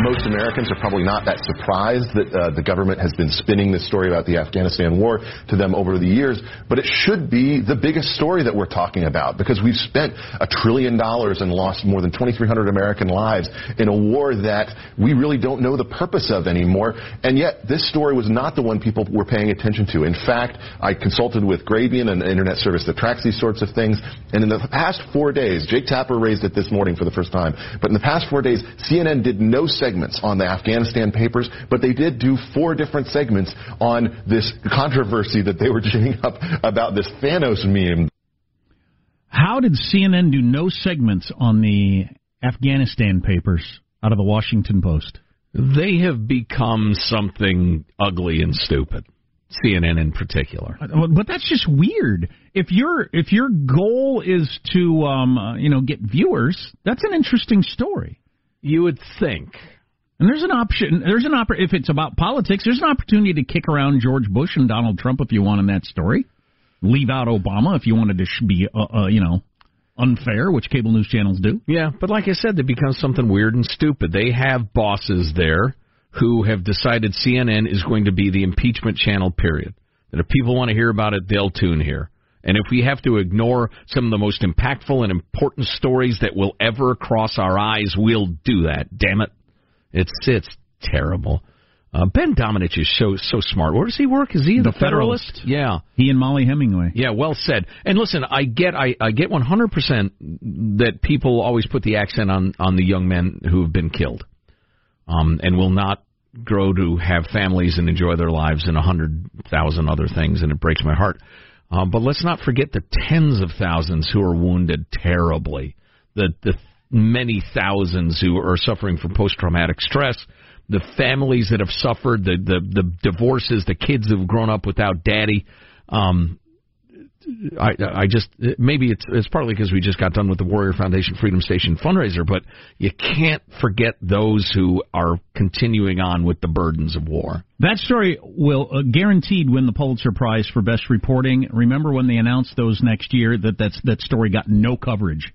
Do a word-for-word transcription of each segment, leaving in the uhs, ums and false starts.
Most Americans are probably not that surprised that uh, the government has been spinning this story about the Afghanistan war to them over the years, but it should be the biggest story that we're talking about because we've spent a trillion dollars and lost more than twenty-three hundred American lives in a war that we really don't know the purpose of anymore, and yet this story was not the one people were paying attention to. In fact, I consulted with Gravian, an internet service that tracks these sorts of things, and in the past four days, Jake Tapper raised it this morning for the first time, but in the past four days, C N N did no segments on the Afghanistan Papers, but they did do four different segments on this controversy that they were digging up about this Thanos meme. How did C N N do no segments on the Afghanistan Papers out of the Washington Post? They have become something ugly and stupid. C N N in particular, but that's just weird. If your if your goal is to um, you know get viewers, that's an interesting story. You would think. And there's an option. There's an oppor- If it's about politics, there's an opportunity to kick around George Bush and Donald Trump if you want in that story. Leave out Obama if you wanted to sh- be, uh, uh, you know, unfair, which cable news channels do. Yeah, but like I said, they become something weird and stupid. They have bosses there who have decided C N N is going to be the impeachment channel, period. That if people want to hear about it, they'll tune here. And if we have to ignore some of the most impactful and important stories that will ever cross our eyes, we'll do that. Damn it. It's it's terrible. Uh, Ben Domenech is so so smart. Where does he work? Is he the, the Federalist? Federalist? Yeah. He and Molly Hemingway. Yeah, well said. And listen, I get I, I get one hundred percent that people always put the accent on, on the young men who have been killed um, and will not grow to have families and enjoy their lives and one hundred thousand other things, and it breaks my heart. Um, but let's not forget the tens of thousands who are wounded terribly, the, the many thousands who are suffering from post-traumatic stress, the families that have suffered, the, the, the divorces, the kids who have grown up without daddy. Um, I, I just maybe it's, it's partly because we just got done with the Warrior Foundation Freedom Station fundraiser, but you can't forget those who are continuing on with the burdens of war. That story will uh, guaranteed win the Pulitzer Prize for best reporting. Remember when they announced those next year that that's, that story got no coverage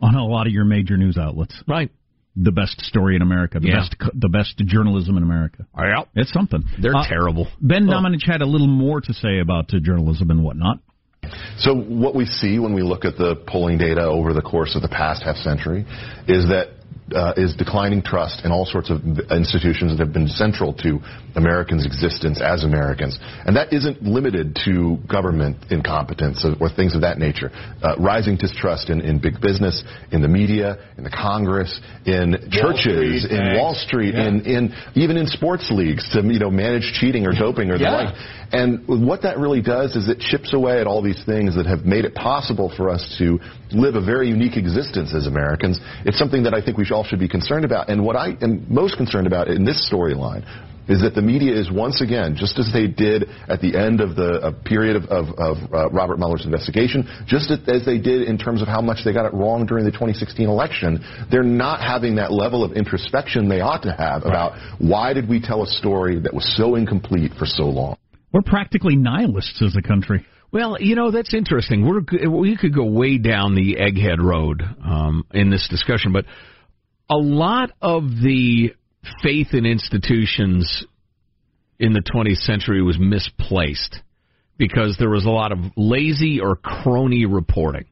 on a lot of your major news outlets. Right. The best story in America, the yeah. best the best journalism in America. Yeah. It's something. They're uh, terrible. Ben oh. Domenech had a little more to say about uh, journalism and whatnot. So what we see when we look at the polling data over the course of the past half century is that uh, is declining trust in all sorts of institutions that have been central to Americans' existence as Americans. And that isn't limited to government incompetence or, or things of that nature. Uh, rising distrust in, in big business, in the media, in the Congress, in Wall churches, Street, in banks. Wall Street, yeah. in, in even in sports leagues to you know manage cheating or doping or yeah. the like. And what that really does is it chips away at all these things that have made it possible for us to live a very unique existence as Americans. It's something that I think we all should be concerned about. And what I am most concerned about in this storyline is that the media is once again, just as they did at the end of the uh, period of, of, of uh, Robert Mueller's investigation, just as they did in terms of how much they got it wrong during the twenty sixteen election, they're not having that level of introspection they ought to have about right. why did we tell a story that was so incomplete for so long. We're practically nihilists as a country. Well, you know, that's interesting. We're, we could go way down the egghead road um, in this discussion, but a lot of the faith in institutions in the twentieth century was misplaced because there was a lot of lazy or crony reporting.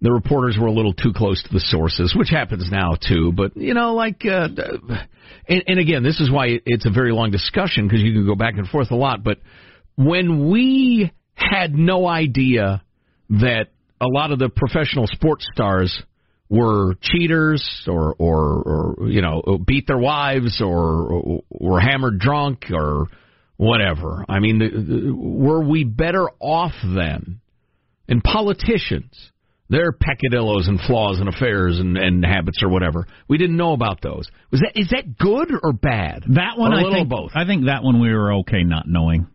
The reporters were a little too close to the sources, which happens now, too. But, you know, like, uh, and, and again, this is why it's a very long discussion, because you can go back and forth a lot. But when we had no idea that a lot of the professional sports stars were cheaters or, or, or you know, beat their wives or were hammered drunk or whatever, I mean, the, the, were we better off then? And politicians, their peccadillos and flaws and affairs and, and habits or whatever. We didn't know about those. Was that is that good or bad? That one, or a I little think. Of both. I think that one we were okay not knowing.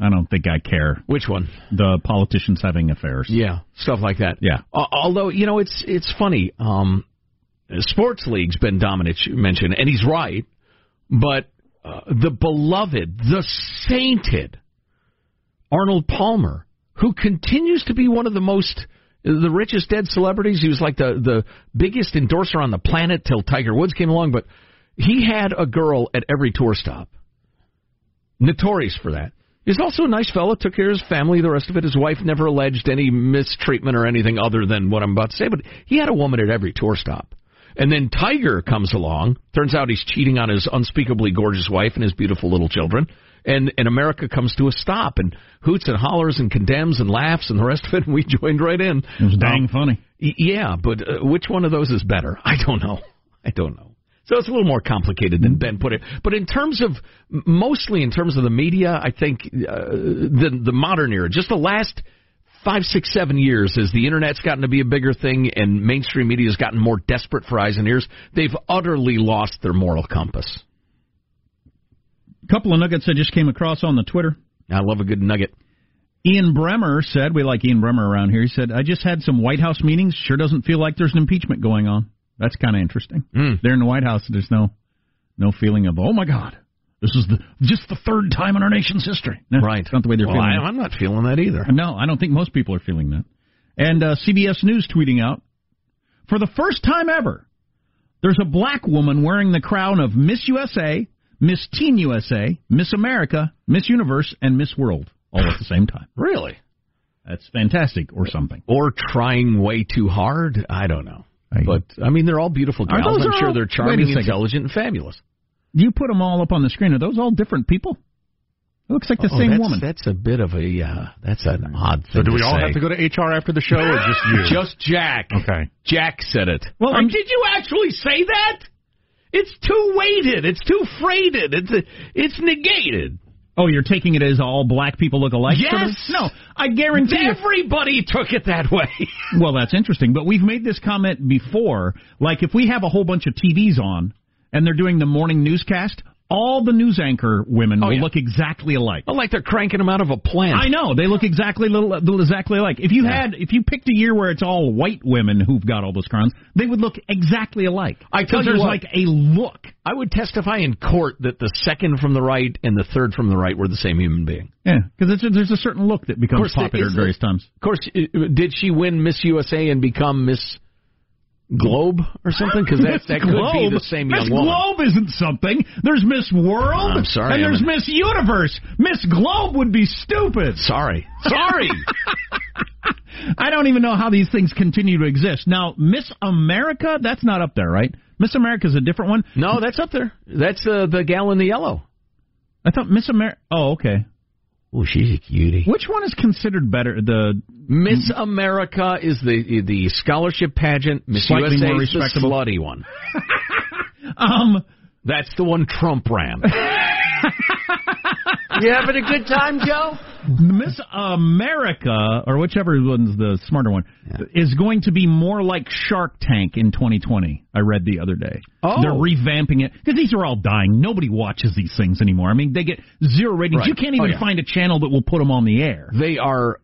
I don't think I care. Which one? The politicians having affairs. Yeah, stuff like that. Yeah. Uh, although you know, it's it's funny. Um, sports leagues, Ben Domenech mentioned, and he's right. But uh, the beloved, the sainted Arnold Palmer, who continues to be one of the most the richest dead celebrities. He was like the, the biggest endorser on the planet till Tiger Woods came along. But he had a girl at every tour stop. Notorious for that. He's also a nice fellow. Took care of his family, the rest of it. His wife never alleged any mistreatment or anything other than what I'm about to say. But he had a woman at every tour stop. And then Tiger comes along. Turns out he's cheating on his unspeakably gorgeous wife and his beautiful little children. And, and America comes to a stop and hoots and hollers and condemns and laughs and the rest of it, and we joined right in. It was dang um, funny. Yeah, but uh, which one of those is better? I don't know. I don't know. So it's a little more complicated than Ben put it. But in terms of, mostly in terms of the media, I think uh, the, the modern era, just the last five, six, seven years, as the Internet's gotten to be a bigger thing and mainstream media's gotten more desperate for eyes and ears, they've utterly lost their moral compass. Couple of nuggets I just came across on the Twitter. I love a good nugget. Ian Bremmer said, we like Ian Bremmer around here, he said, I just had some White House meetings. Sure doesn't feel like there's an impeachment going on. That's kind of interesting. Mm. There in the White House, there's no no feeling of, oh, my God, this is the, just the third time in our nation's history. No, right. It's not the way they're well, feeling I, I'm not feeling that either. No, I don't think most people are feeling that. And uh, C B S News tweeting out, for the first time ever, there's a black woman wearing the crown of Miss U S A, Miss Teen U S A, Miss America, Miss Universe, and Miss World all at the same time. Really? That's fantastic or something. Or trying way too hard. I don't know. I, but, I mean, they're all beautiful girls. I'm all, sure they're charming, intelligent, and fabulous. You put them all up on the screen. Are those all different people? It looks like the oh, same that's, woman. That's a bit of a, uh, that's an odd thing to say. So do we all say. have to go to H R after the show or just you? Just Jack. Okay. Jack said it. Well, um, did you actually say that? It's too weighted. It's too freighted. It's it's negated. Oh, you're taking it as all black people look alike? Yes. No, I guarantee everybody you. took it that way. Well, that's interesting. But we've made this comment before. Like, if we have a whole bunch of T Vs on and they're doing the morning newscast, all the news anchor women oh, will yeah. look exactly alike. Well, like they're cranking them out of a plant. I know. They look exactly little, exactly alike. If you yeah. had, if you picked a year where it's all white women who've got all those crowns, they would look exactly alike. I tell you there's what, like a look. I would testify in court that the second from the right and the third from the right were the same human being. Yeah, because there's a certain look that becomes course, popular at various times. Of course, did she win Miss U S A and become Miss Globe or something? Because that, that could Globe. be the same young Miss woman. Miss Globe isn't something. There's Miss World. I'm sorry. And there's I'm Miss Universe. Miss Globe would be stupid. Sorry. Sorry. I don't even know how these things continue to exist. Now, Miss America, that's not up there, right? Miss America's a different one. No, that's up there. That's uh, the gal in the yellow. I thought Miss America. Oh, okay. Oh, she's a cutie. Which one is considered better? The Miss America is the the scholarship pageant. Miss U S A is the slutty one. um, that's the one Trump ran. You having a good time, Joe? Miss America, or whichever one's the smarter one, yeah. is going to be more like Shark Tank in twenty twenty, I read the other day. Oh. They're revamping it, because these are all dying. Nobody watches these things anymore. I mean, they get zero ratings. Right. You can't even oh, yeah. find a channel that will put them on the air. They are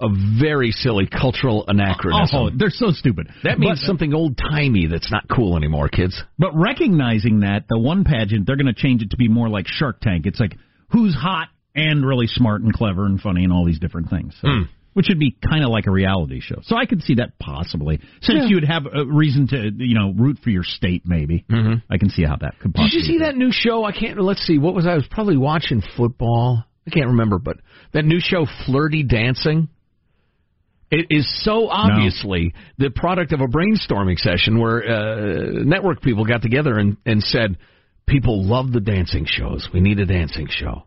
a very silly cultural anachronism. Oh, they're so stupid. That means but, something old-timey that's not cool anymore, kids. But recognizing that, the one pageant, they're going to change it to be more like Shark Tank. It's like, who's hot and really smart and clever and funny and all these different things, so, mm. which would be kind of like a reality show. So I could see that possibly, since yeah. you would have a reason to, you know, root for your state maybe. Mm-hmm. I can see how that could possibly be. Did you see that new show? I can't, let's see, what was I? I was probably watching football. I can't remember, but that new show, Flirty Dancing. It is so obviously no. the product of a brainstorming session where uh, network people got together and, and said, people love the dancing shows. We need a dancing show.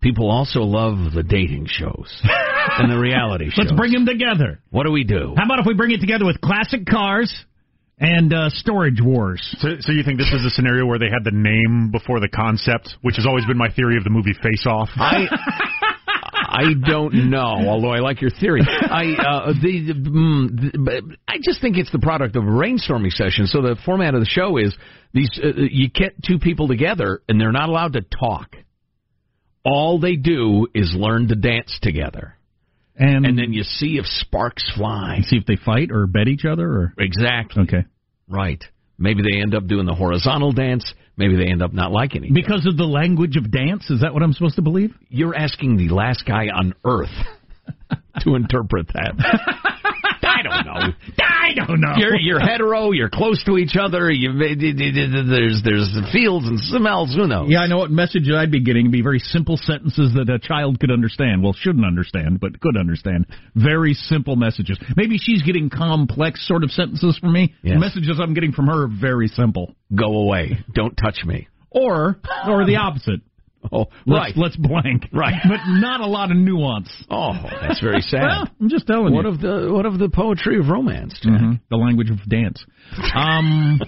People also love the dating shows and the reality shows. Let's bring them together. What do we do? How about if we bring it together with classic cars and uh, storage wars? So, so you think this is a scenario where they had the name before the concept, which has always been my theory of the movie Face Off? I... I don't know, although I like your theory. I uh, the, mm, the, I just think it's the product of a brainstorming session. So the format of the show is these: uh, you get two people together, and they're not allowed to talk. All they do is learn to dance together, and, and then you see if sparks fly. See if they fight or bet each other. Or exactly. Okay. Right. Maybe they end up doing the horizontal dance. Maybe they end up not liking it. Because of the language of dance? Is that what I'm supposed to believe? You're asking the last guy on earth to interpret that. I don't know. I don't know. You're, you're hetero. You're close to each other. You, there's there's fields and smells. Who knows? Yeah, I know what message I'd be getting would be very simple sentences that a child could understand. Well, shouldn't understand, but could understand. Very simple messages. Maybe she's getting complex sort of sentences from me. Yes. The messages I'm getting from her are very simple. Go away. Don't touch me. Or or the opposite. Oh, right. Let's, let's blank. Right. But not a lot of nuance. Oh, that's very sad. Well, I'm just telling what you. What of the what of the poetry of romance, Jack? Mm-hmm. The language of dance. Um,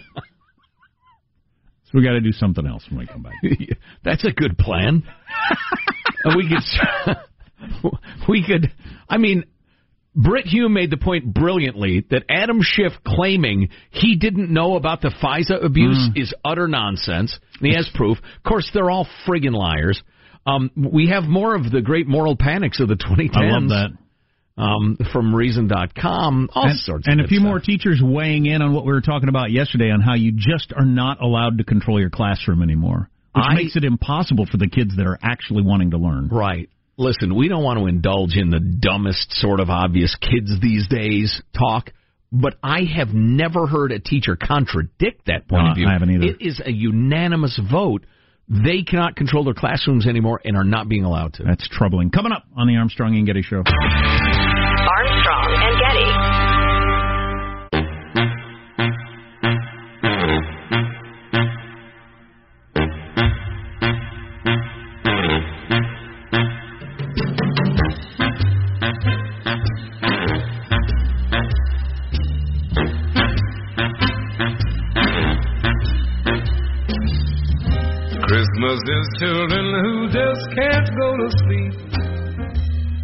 so we got to do something else when we come back. That's a good plan. we could. We could. I mean, Brit Hume made the point brilliantly that Adam Schiff claiming he didn't know about the FISA abuse mm. is utter nonsense, and he has proof. Of course, they're all friggin' liars. Um, we have more of the great moral panics of the twenty tens. I love that. Um, from Reason dot com, all and, sorts of And a few stuff. More teachers weighing in on what we were talking about yesterday on how you just are not allowed to control your classroom anymore, which I, makes it impossible for the kids that are actually wanting to learn. Right. Listen, we don't want to indulge in the dumbest sort of obvious kids these days talk, but I have never heard a teacher contradict that point no, of view. I haven't either. It is a unanimous vote. They cannot control their classrooms anymore and are not being allowed to. That's troubling. Coming up on the Armstrong and Getty Show. Armstrong and Getty. Christmas is children who just can't go to sleep.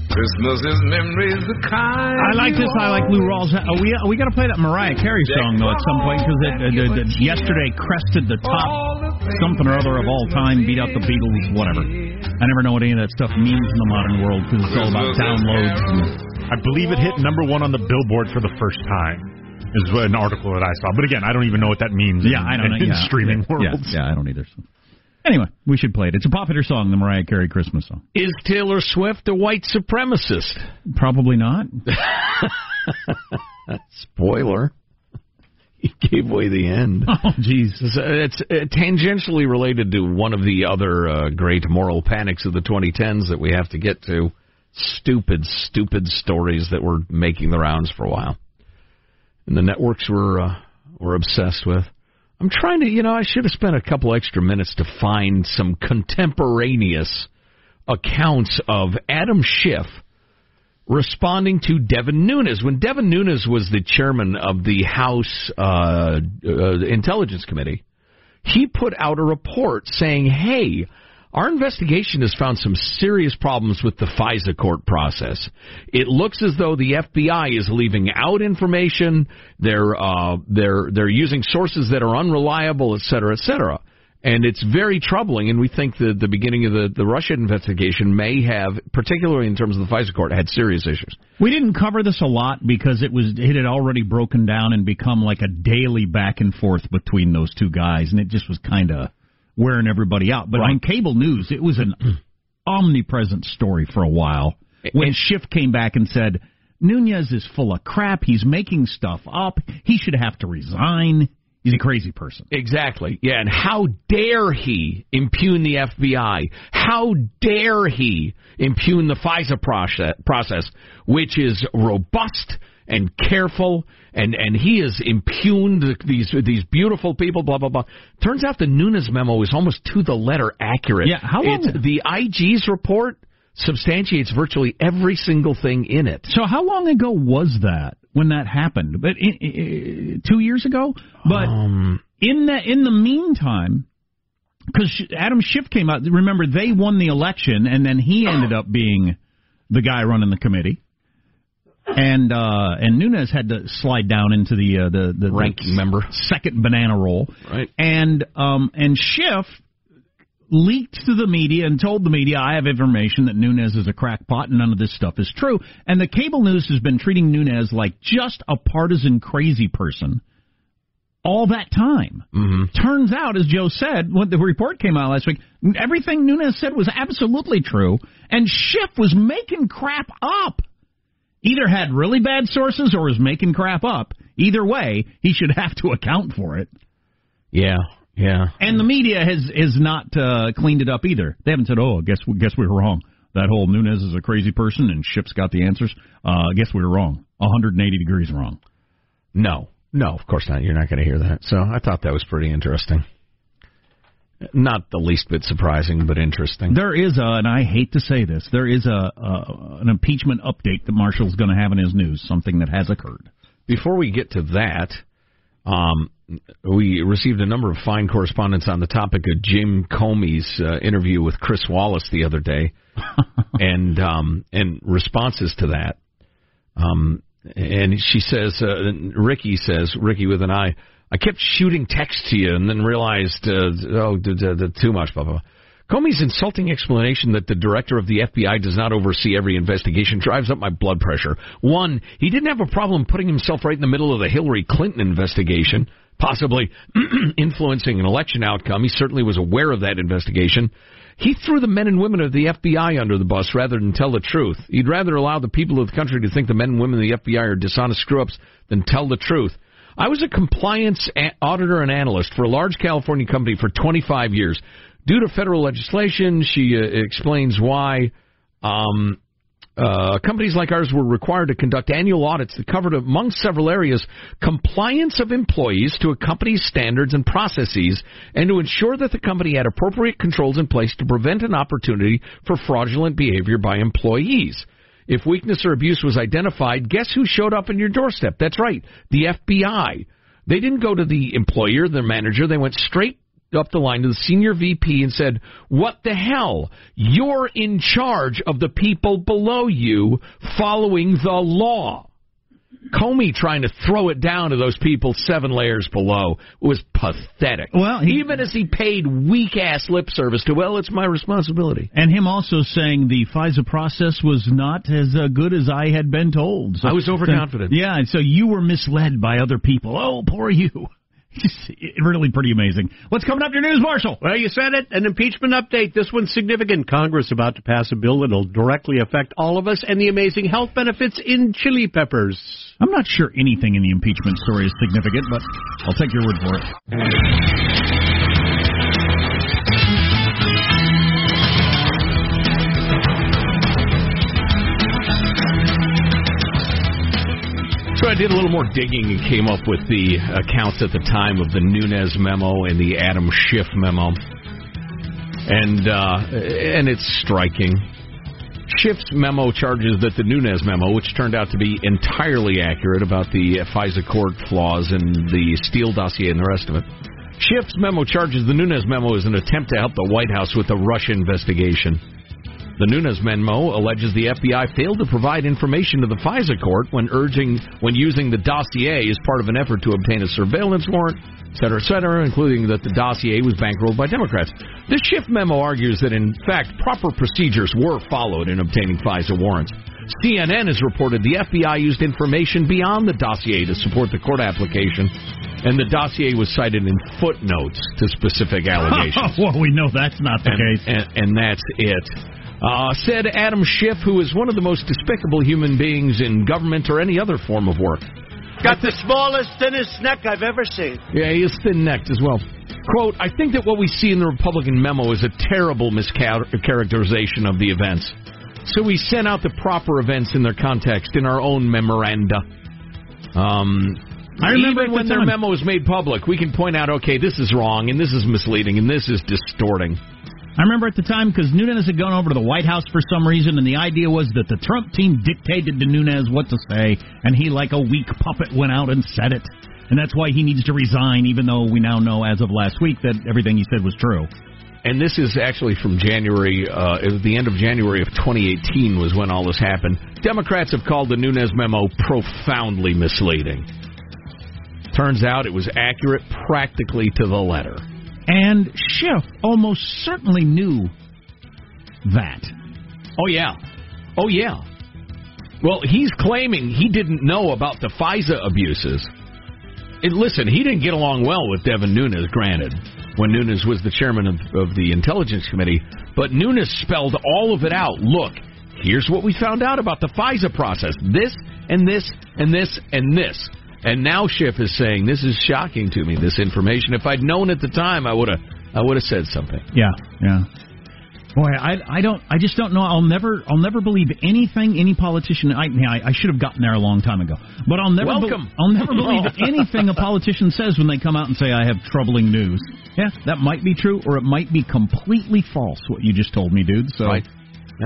Christmas is memories the kind. I like this. I like Lou Rawls. Uh, we uh, we got to play that Mariah Carey song though at some point because it, uh, it, it yesterday crested the top something or other of all time, beat out the Beatles, whatever. I never know what any of that stuff means in the modern world because it's all about downloads. And I believe it hit number one on the Billboard for the first time. Is an article that I saw, but again, I don't even know what that means. Yeah, in, I don't in, know. In yeah, streaming yeah, world. Yeah, yeah, I don't either. So. Anyway, we should play it. It's a popular song, the Mariah Carey Christmas song. Is Taylor Swift a white supremacist? Probably not. Spoiler. He gave away the end. Oh, Jesus. It's, it's tangentially related to one of the other uh, great moral panics of the twenty tens that we have to get to. stupid, stupid stories that were making the rounds for a while. And the networks were uh, were obsessed with. I'm trying to, you know, I should have spent a couple extra minutes to find some contemporaneous accounts of Adam Schiff responding to Devin Nunes. When Devin Nunes was the chairman of the House uh, uh, Intelligence Committee, he put out a report saying, hey, our investigation has found some serious problems with the FISA court process. It looks as though the F B I is leaving out information. They're uh, they're they're using sources that are unreliable, et cetera, et cetera. And it's very troubling, and we think that the beginning of the, the Russia investigation may have, particularly in terms of the FISA court, had serious issues. We didn't cover this a lot because it was it had already broken down and become like a daily back and forth between those two guys, and it just was kind of wearing everybody out. But right. on cable news, it was an omnipresent story for a while when and, Schiff came back and said, Nunes is full of crap, he's making stuff up, he should have to resign. He's a crazy person. Exactly. Yeah, and how dare he impugn the F B I? How dare he impugn the FISA process, process which is robust and careful, and, and he has impugned these these beautiful people, blah, blah, blah. Turns out the Nunes memo is almost to the letter accurate. Yeah, how long? It's, the I G's report substantiates virtually every single thing in it. So how long ago was that? When that happened, but in, in, two years ago. But um, in that, in the meantime, because Adam Schiff came out. Remember, they won the election, and then he ended up being the guy running the committee. And uh, and Nunes had to slide down into the uh, the, the ranking member, second banana roll. Right. And um, and Schiff leaked to the media and told the media, I have information that Nunes is a crackpot and none of this stuff is true. And the cable news has been treating Nunes like just a partisan crazy person all that time. Mm-hmm. Turns out, as Joe said, when the report came out last week, everything Nunes said was absolutely true, and Schiff was making crap up. Either had really bad sources or was making crap up. Either way, he should have to account for it. Yeah. Yeah, and the media has has not uh, cleaned it up either. They haven't said, "Oh, guess we guess we were wrong." That whole Nunes is a crazy person and Schiff's got the answers. Uh, guess we were wrong, one hundred eighty degrees wrong. No, no, of course not. You're not going to hear that. So I thought that was pretty interesting. Not the least bit surprising, but interesting. There is a, and I hate to say this, there is a, a an impeachment update that Marshall's going to have in his news. Something that has occurred. Before we get to that. Um, we received a number of fine correspondence on the topic of Jim Comey's uh, interview with Chris Wallace the other day, and um, and responses to that. Um, and she says, uh, Ricky says, Ricky with an I, I kept shooting texts to you and then realized, uh, oh, d- d- d- too much, blah, blah, blah. Comey's insulting explanation that the director of the F B I does not oversee every investigation drives up my blood pressure. One, he didn't have a problem putting himself right in the middle of the Hillary Clinton investigation, possibly influencing an election outcome. He certainly was aware of that investigation. He threw the men and women of the F B I under the bus rather than tell the truth. He'd rather allow the people of the country to think the men and women of the F B I are dishonest screw-ups than tell the truth. I was a compliance auditor and analyst for a large California company for twenty-five years. Due to federal legislation, she uh, explains why um, uh, companies like ours were required to conduct annual audits that covered, among several areas, compliance of employees to a company's standards and processes, and to ensure that the company had appropriate controls in place to prevent an opportunity for fraudulent behavior by employees. If weakness or abuse was identified, guess who showed up on your doorstep? That's right, the F B I. They didn't go to the employer, their manager. They went straight up the line to the senior V P and said, what the hell? You're in charge of the people below you following the law. Comey trying to throw it down to those people seven layers below was pathetic. Well, he, even as he paid weak-ass lip service to, well, it's my responsibility. And him also saying the FISA process was not as uh, good as I had been told. So, I was overconfident. So, yeah, and so you were misled by other people. Oh, poor you. It's really pretty amazing. What's coming up in your news, Marshall? Well, you said it. An impeachment update. This one's significant. Congress about to pass a bill that'll directly affect all of us and the amazing health benefits in chili peppers. I'm not sure anything in the impeachment story is significant, but I'll take your word for it. did a little more digging and came up with the accounts at the time of the Nunes memo and the Adam Schiff memo. And uh, and it's striking. Schiff's memo charges that the Nunes memo, which turned out to be entirely accurate about the FISA court flaws and the Steele dossier and the rest of it. Schiff's memo charges the Nunes memo as an attempt to help the White House with the Russia investigation. The Nunes memo alleges the F B I failed to provide information to the FISA court when urging when using the dossier as part of an effort to obtain a surveillance warrant, et cetera, et cetera, including that the dossier was bankrolled by Democrats. The Schiff memo argues that, in fact, proper procedures were followed in obtaining FISA warrants. C N N has reported the F B I used information beyond the dossier to support the court application, and the dossier was cited in footnotes to specific allegations. Well, we know that's not the and, case. And, and that's it. Uh, said Adam Schiff, who is one of the most despicable human beings in government or any other form of work. Got the smallest, thinnest neck I've ever seen. Yeah, he is thin-necked as well. Quote, I think that what we see in the Republican memo is a terrible mischaracterization of the events. So we sent out the proper events in their context in our own memoranda. Um, I remember even when the their memo is made public, we can point out, okay, this is wrong, and this is misleading, and this is distorting. I remember at the time, because Nunes had gone over to the White House for some reason, and the idea was that the Trump team dictated to Nunes what to say, and he, like a weak puppet, went out and said it. And that's why he needs to resign, even though we now know as of last week that everything he said was true. And this is actually from January, uh, it was the end of January of twenty eighteen was when all this happened. Democrats have called the Nunes memo profoundly misleading. Turns out it was accurate practically to the letter. And Schiff almost certainly knew that. Oh, yeah. Oh, yeah. Well, he's claiming he didn't know about the FISA abuses. And listen, he didn't get along well with Devin Nunes, granted, when Nunes was the chairman of, of the Intelligence Committee. But Nunes spelled all of it out. Look, here's what we found out about the FISA process. This and this and this and this. And now Schiff is saying, this is shocking to me, this information. If I'd known at the time, I would have I would have said something. Yeah, yeah. Boy, I I don't I just don't know. I'll never I'll never believe anything any politician. I I, I should have gotten there a long time ago. But I'll never be, I'll never believe anything a politician says when they come out and say I have troubling news. Yeah, that might be true, or it might be completely false what you just told me, dude. So right.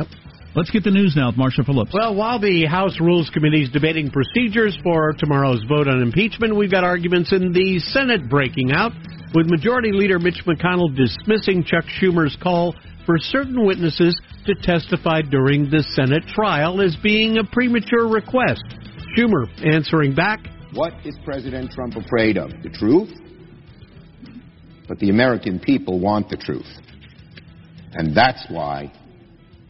Yep. Let's get the news now with Marshall Phillips. Well, while the House Rules Committee is debating procedures for tomorrow's vote on impeachment, we've got arguments in the Senate breaking out, with Majority Leader Mitch McConnell dismissing Chuck Schumer's call for certain witnesses to testify during the Senate trial as being a premature request. Schumer answering back. What is President Trump afraid of? The truth? But the American people want the truth. And that's why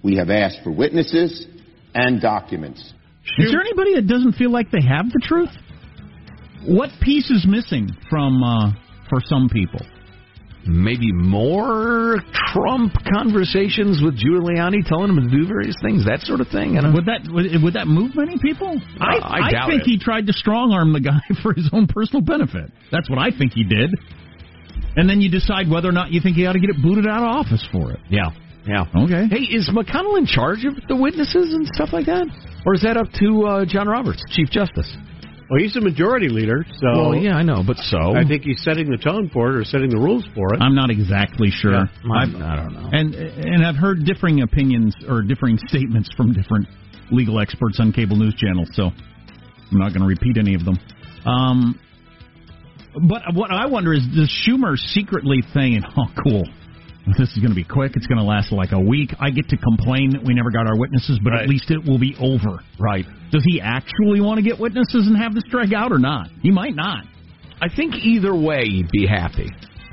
we have asked for witnesses and documents. Shoot. Is there anybody that doesn't feel like they have the truth? What piece is missing from uh, for some people? Maybe more Trump conversations with Giuliani, telling him to do various things, that sort of thing. You know? Would that would, would that move many people? Uh, I, I, I doubt think it. He tried to strong arm the guy for his own personal benefit. That's what I think he did. And then you decide whether or not you think you ought to get it booted out of office for it. Yeah. Yeah. Okay. Hey, is McConnell in charge of the witnesses and stuff like that? Or is that up to uh, John Roberts, Chief Justice? Well, he's the majority leader, so... Well, yeah, I know, but so... I think he's setting the tone for it or setting the rules for it. I'm not exactly sure. Yeah, I don't know. And, and I've heard differing opinions or differing statements from different legal experts on cable news channels, so I'm not going to repeat any of them. Um, but what I wonder is, does Schumer secretly think, oh, cool... This is going to be quick. It's going to last like a week. I get to complain that we never got our witnesses, but right. At least it will be over. Right. Does he actually want to get witnesses and have this drag out or not? He might not. I think either way he'd be happy.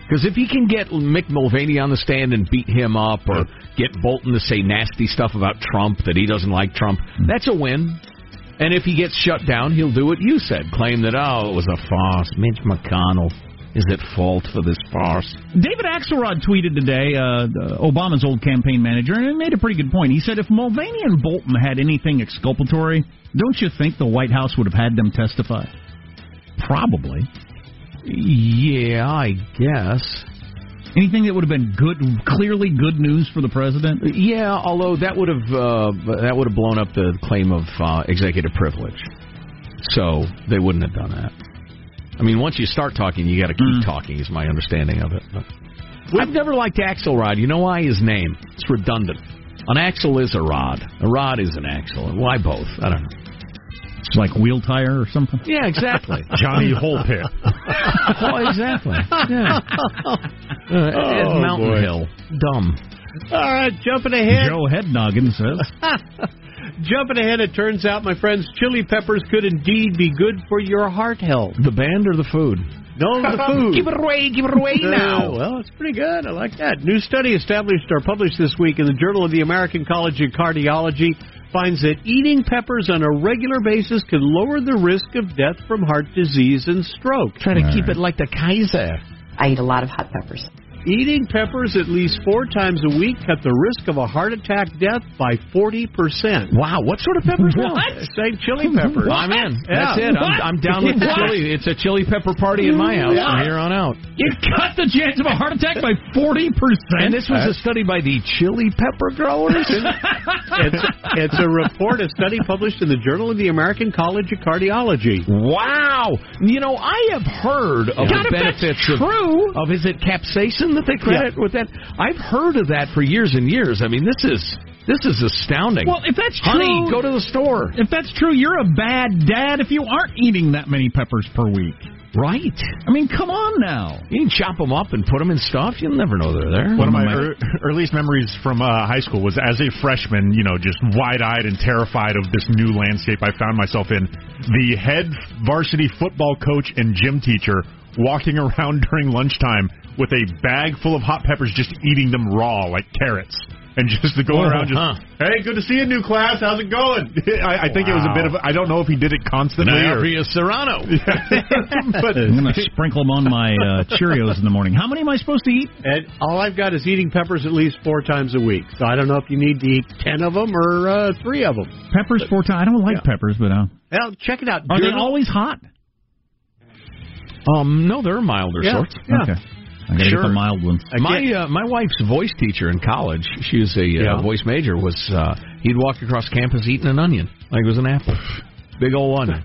Because if he can get Mick Mulvaney on the stand and beat him up or get Bolton to say nasty stuff about Trump, that he doesn't like Trump, that's a win. And if he gets shut down, he'll do what you said. Claim that, oh, it was a farce. Mitch McConnell is at fault for this farce. David Axelrod tweeted today, uh, Obama's old campaign manager, and he made a pretty good point. He said, if Mulvaney and Bolton had anything exculpatory, don't you think the White House would have had them testify? Probably. Yeah, I guess. Anything that would have been good, clearly good news for the president? Yeah, although that would have uh, that would have blown up the claim of uh, executive privilege. So they wouldn't have done that. I mean, once you start talking, you got to keep mm. talking, is my understanding of it. But I've never liked Axelrod. You know why? His name. It's redundant. An axle is a rod. A rod is an axle. Why both? I don't know. It's like wheel tire or something? Yeah, exactly. Johnny Hole Pit. Oh, exactly. Yeah. Uh, oh, it's Mountain boy. Hill. Dumb. All right, jumping ahead. Joe Headnoggin says. Jumping ahead, it turns out, my friends, chili peppers could indeed be good for your heart health. The band or the food? No, the food. Give it away, give it away now. Uh, well, it's pretty good. I like that. New study established or published this week in the Journal of the American College of Cardiology finds that eating peppers on a regular basis can lower the risk of death from heart disease and stroke. Try to All keep right. it like the Kaiser. I eat a lot of hot peppers. Eating peppers at least four times a week cut the risk of a heart attack death by forty percent. Wow, what sort of peppers? What? Same chili peppers. Well, I'm in. Yeah. That's it. I'm, I'm down with the chili. It's a chili pepper party in my house what? from here on out. You cut the chance of a heart attack by forty percent? And this was a study by the chili pepper growers? it's, it's a report, a study published in the Journal of the American College of Cardiology. Wow. You know, I have heard of yeah. the benefits of, of, is it capsaicin? That they credit yeah. with that. I've heard of that for years and years. I mean, this is this is astounding. Well, if that's true, honey, go to the store. If that's true, you're a bad dad if you aren't eating that many peppers per week. Right. I mean, come on now. You can chop them up and put them in stuff. You'll never know they're there. One of my er- earliest memories from uh, high school was as a freshman, you know, just wide-eyed and terrified of this new landscape I found myself in. The head varsity football coach and gym teacher walking around during lunchtime with a bag full of hot peppers, just eating them raw like carrots. And just to go oh, around, just, huh. hey, good to see you, new class. How's it going? I, I think wow. it was a bit of, a, I don't know if he did it constantly. Or be a Serrano. But I'm going to sprinkle them on my uh, Cheerios in the morning. How many am I supposed to eat? And all I've got is eating peppers at least four times a week. So I don't know if you need to eat ten of them or uh, three of them. Peppers but, four times? I don't like yeah. peppers, but. Uh, well, check it out. Are You're they always hot? Um, no, they're milder yeah. sorts. Yeah. Okay. I gotta sure. get the mild ones. My uh, my wife's voice teacher in college, she was a yeah. uh, voice major, was uh, he'd walk across campus eating an onion like it was an apple, big old onion.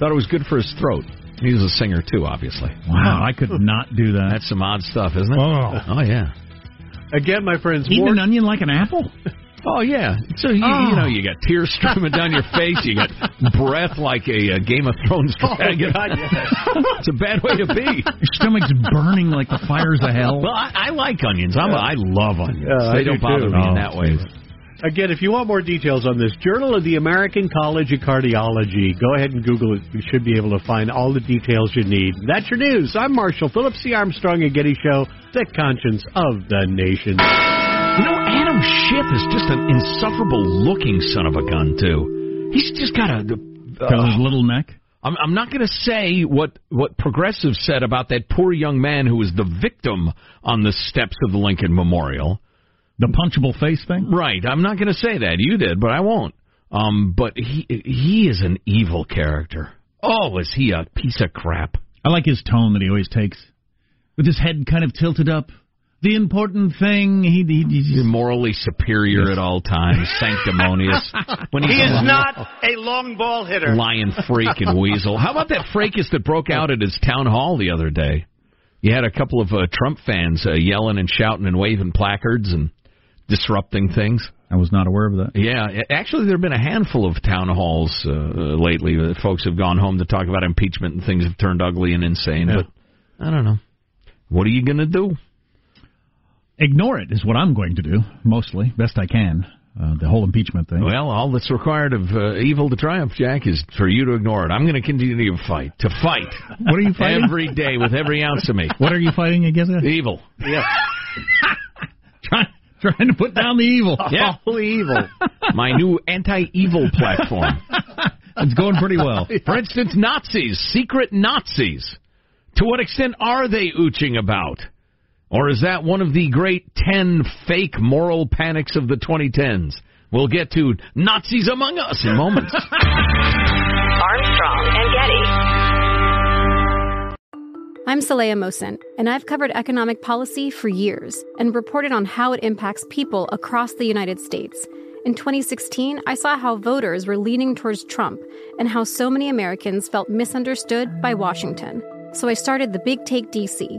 Thought it was good for his throat. He was a singer too, obviously. Wow, I could not do that. That's some odd stuff, isn't it? Oh, oh yeah. Again, my friends, eating more... an onion like an apple. Oh, yeah. So, you, oh. you know, you got tears streaming down your face. You got breath like a, a Game of Thrones dragon. Oh, God, yes. It's a bad way to be. Your stomach's burning like the fires of hell. Well, I, I like onions. I'm a, I love onions. Uh, they I don't do bother too. me oh, in that way. Again, if you want more details on this, Journal of the American College of Cardiology, go ahead and Google it. You should be able to find all the details you need. That's your news. I'm Marshall Phillips, the Armstrong and Getty Show, the conscience of the nation. You know, Adam Schiff is just an insufferable-looking son of a gun, too. He's just got a... Uh, got his little neck? I'm, I'm not going to say what, what progressives said about that poor young man who was the victim on the steps of the Lincoln Memorial. The punchable face thing? Right. I'm not going to say that. You did, but I won't. Um, but he he is an evil character. Oh, is he a piece of crap. I like his tone that he always takes. With his head kind of tilted up. The important thing, he, he, he's just morally superior yes. at all times, sanctimonious. When he is not a long ball hitter. Lion freak and weasel. How about that fracas that broke out at his town hall the other day? You had a couple of uh, Trump fans uh, yelling and shouting and waving placards and disrupting things. I was not aware of that. Yeah. Actually, there have been a handful of town halls uh, lately. Folks have gone home to talk about impeachment and things have turned ugly and insane. Yeah. But I don't know. What are you going to do? Ignore it is what I'm going to do, mostly, best I can, uh, the whole impeachment thing. Well, all that's required of uh, evil to triumph, Jack, is for you to ignore it. I'm going to continue to fight. To fight. What are you fighting? Every day with every ounce of me. What are you fighting against? Evil. Yeah. trying, trying to put down the evil. Yeah. All the evil. My new anti-evil platform. It's going pretty well. For instance, Nazis, secret Nazis. To what extent are they ooching about? Or is that one of the great ten fake moral panics of the twenty tens? We'll get to Nazis Among Us in moments. Armstrong and Getty. I'm Saleha Mohsen, and I've covered economic policy for years and reported on how it impacts people across the United States. In twenty sixteen, I saw how voters were leaning towards Trump and how so many Americans felt misunderstood by Washington. So I started The Big Take D C.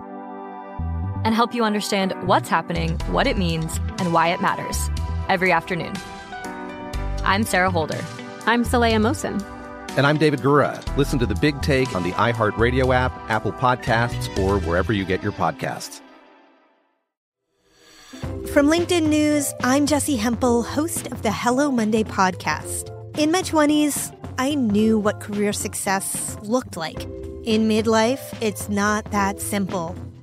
and help you understand what's happening, what it means, and why it matters every afternoon. I'm Sarah Holder. I'm Saleha Mohsen. And I'm David Gura. Listen to The Big Take on the iHeartRadio app, Apple Podcasts, or wherever you get your podcasts. From LinkedIn News, I'm Jesse Hempel, host of the Hello Monday podcast. In my twenties, I knew what career success looked like. In midlife, it's not that simple.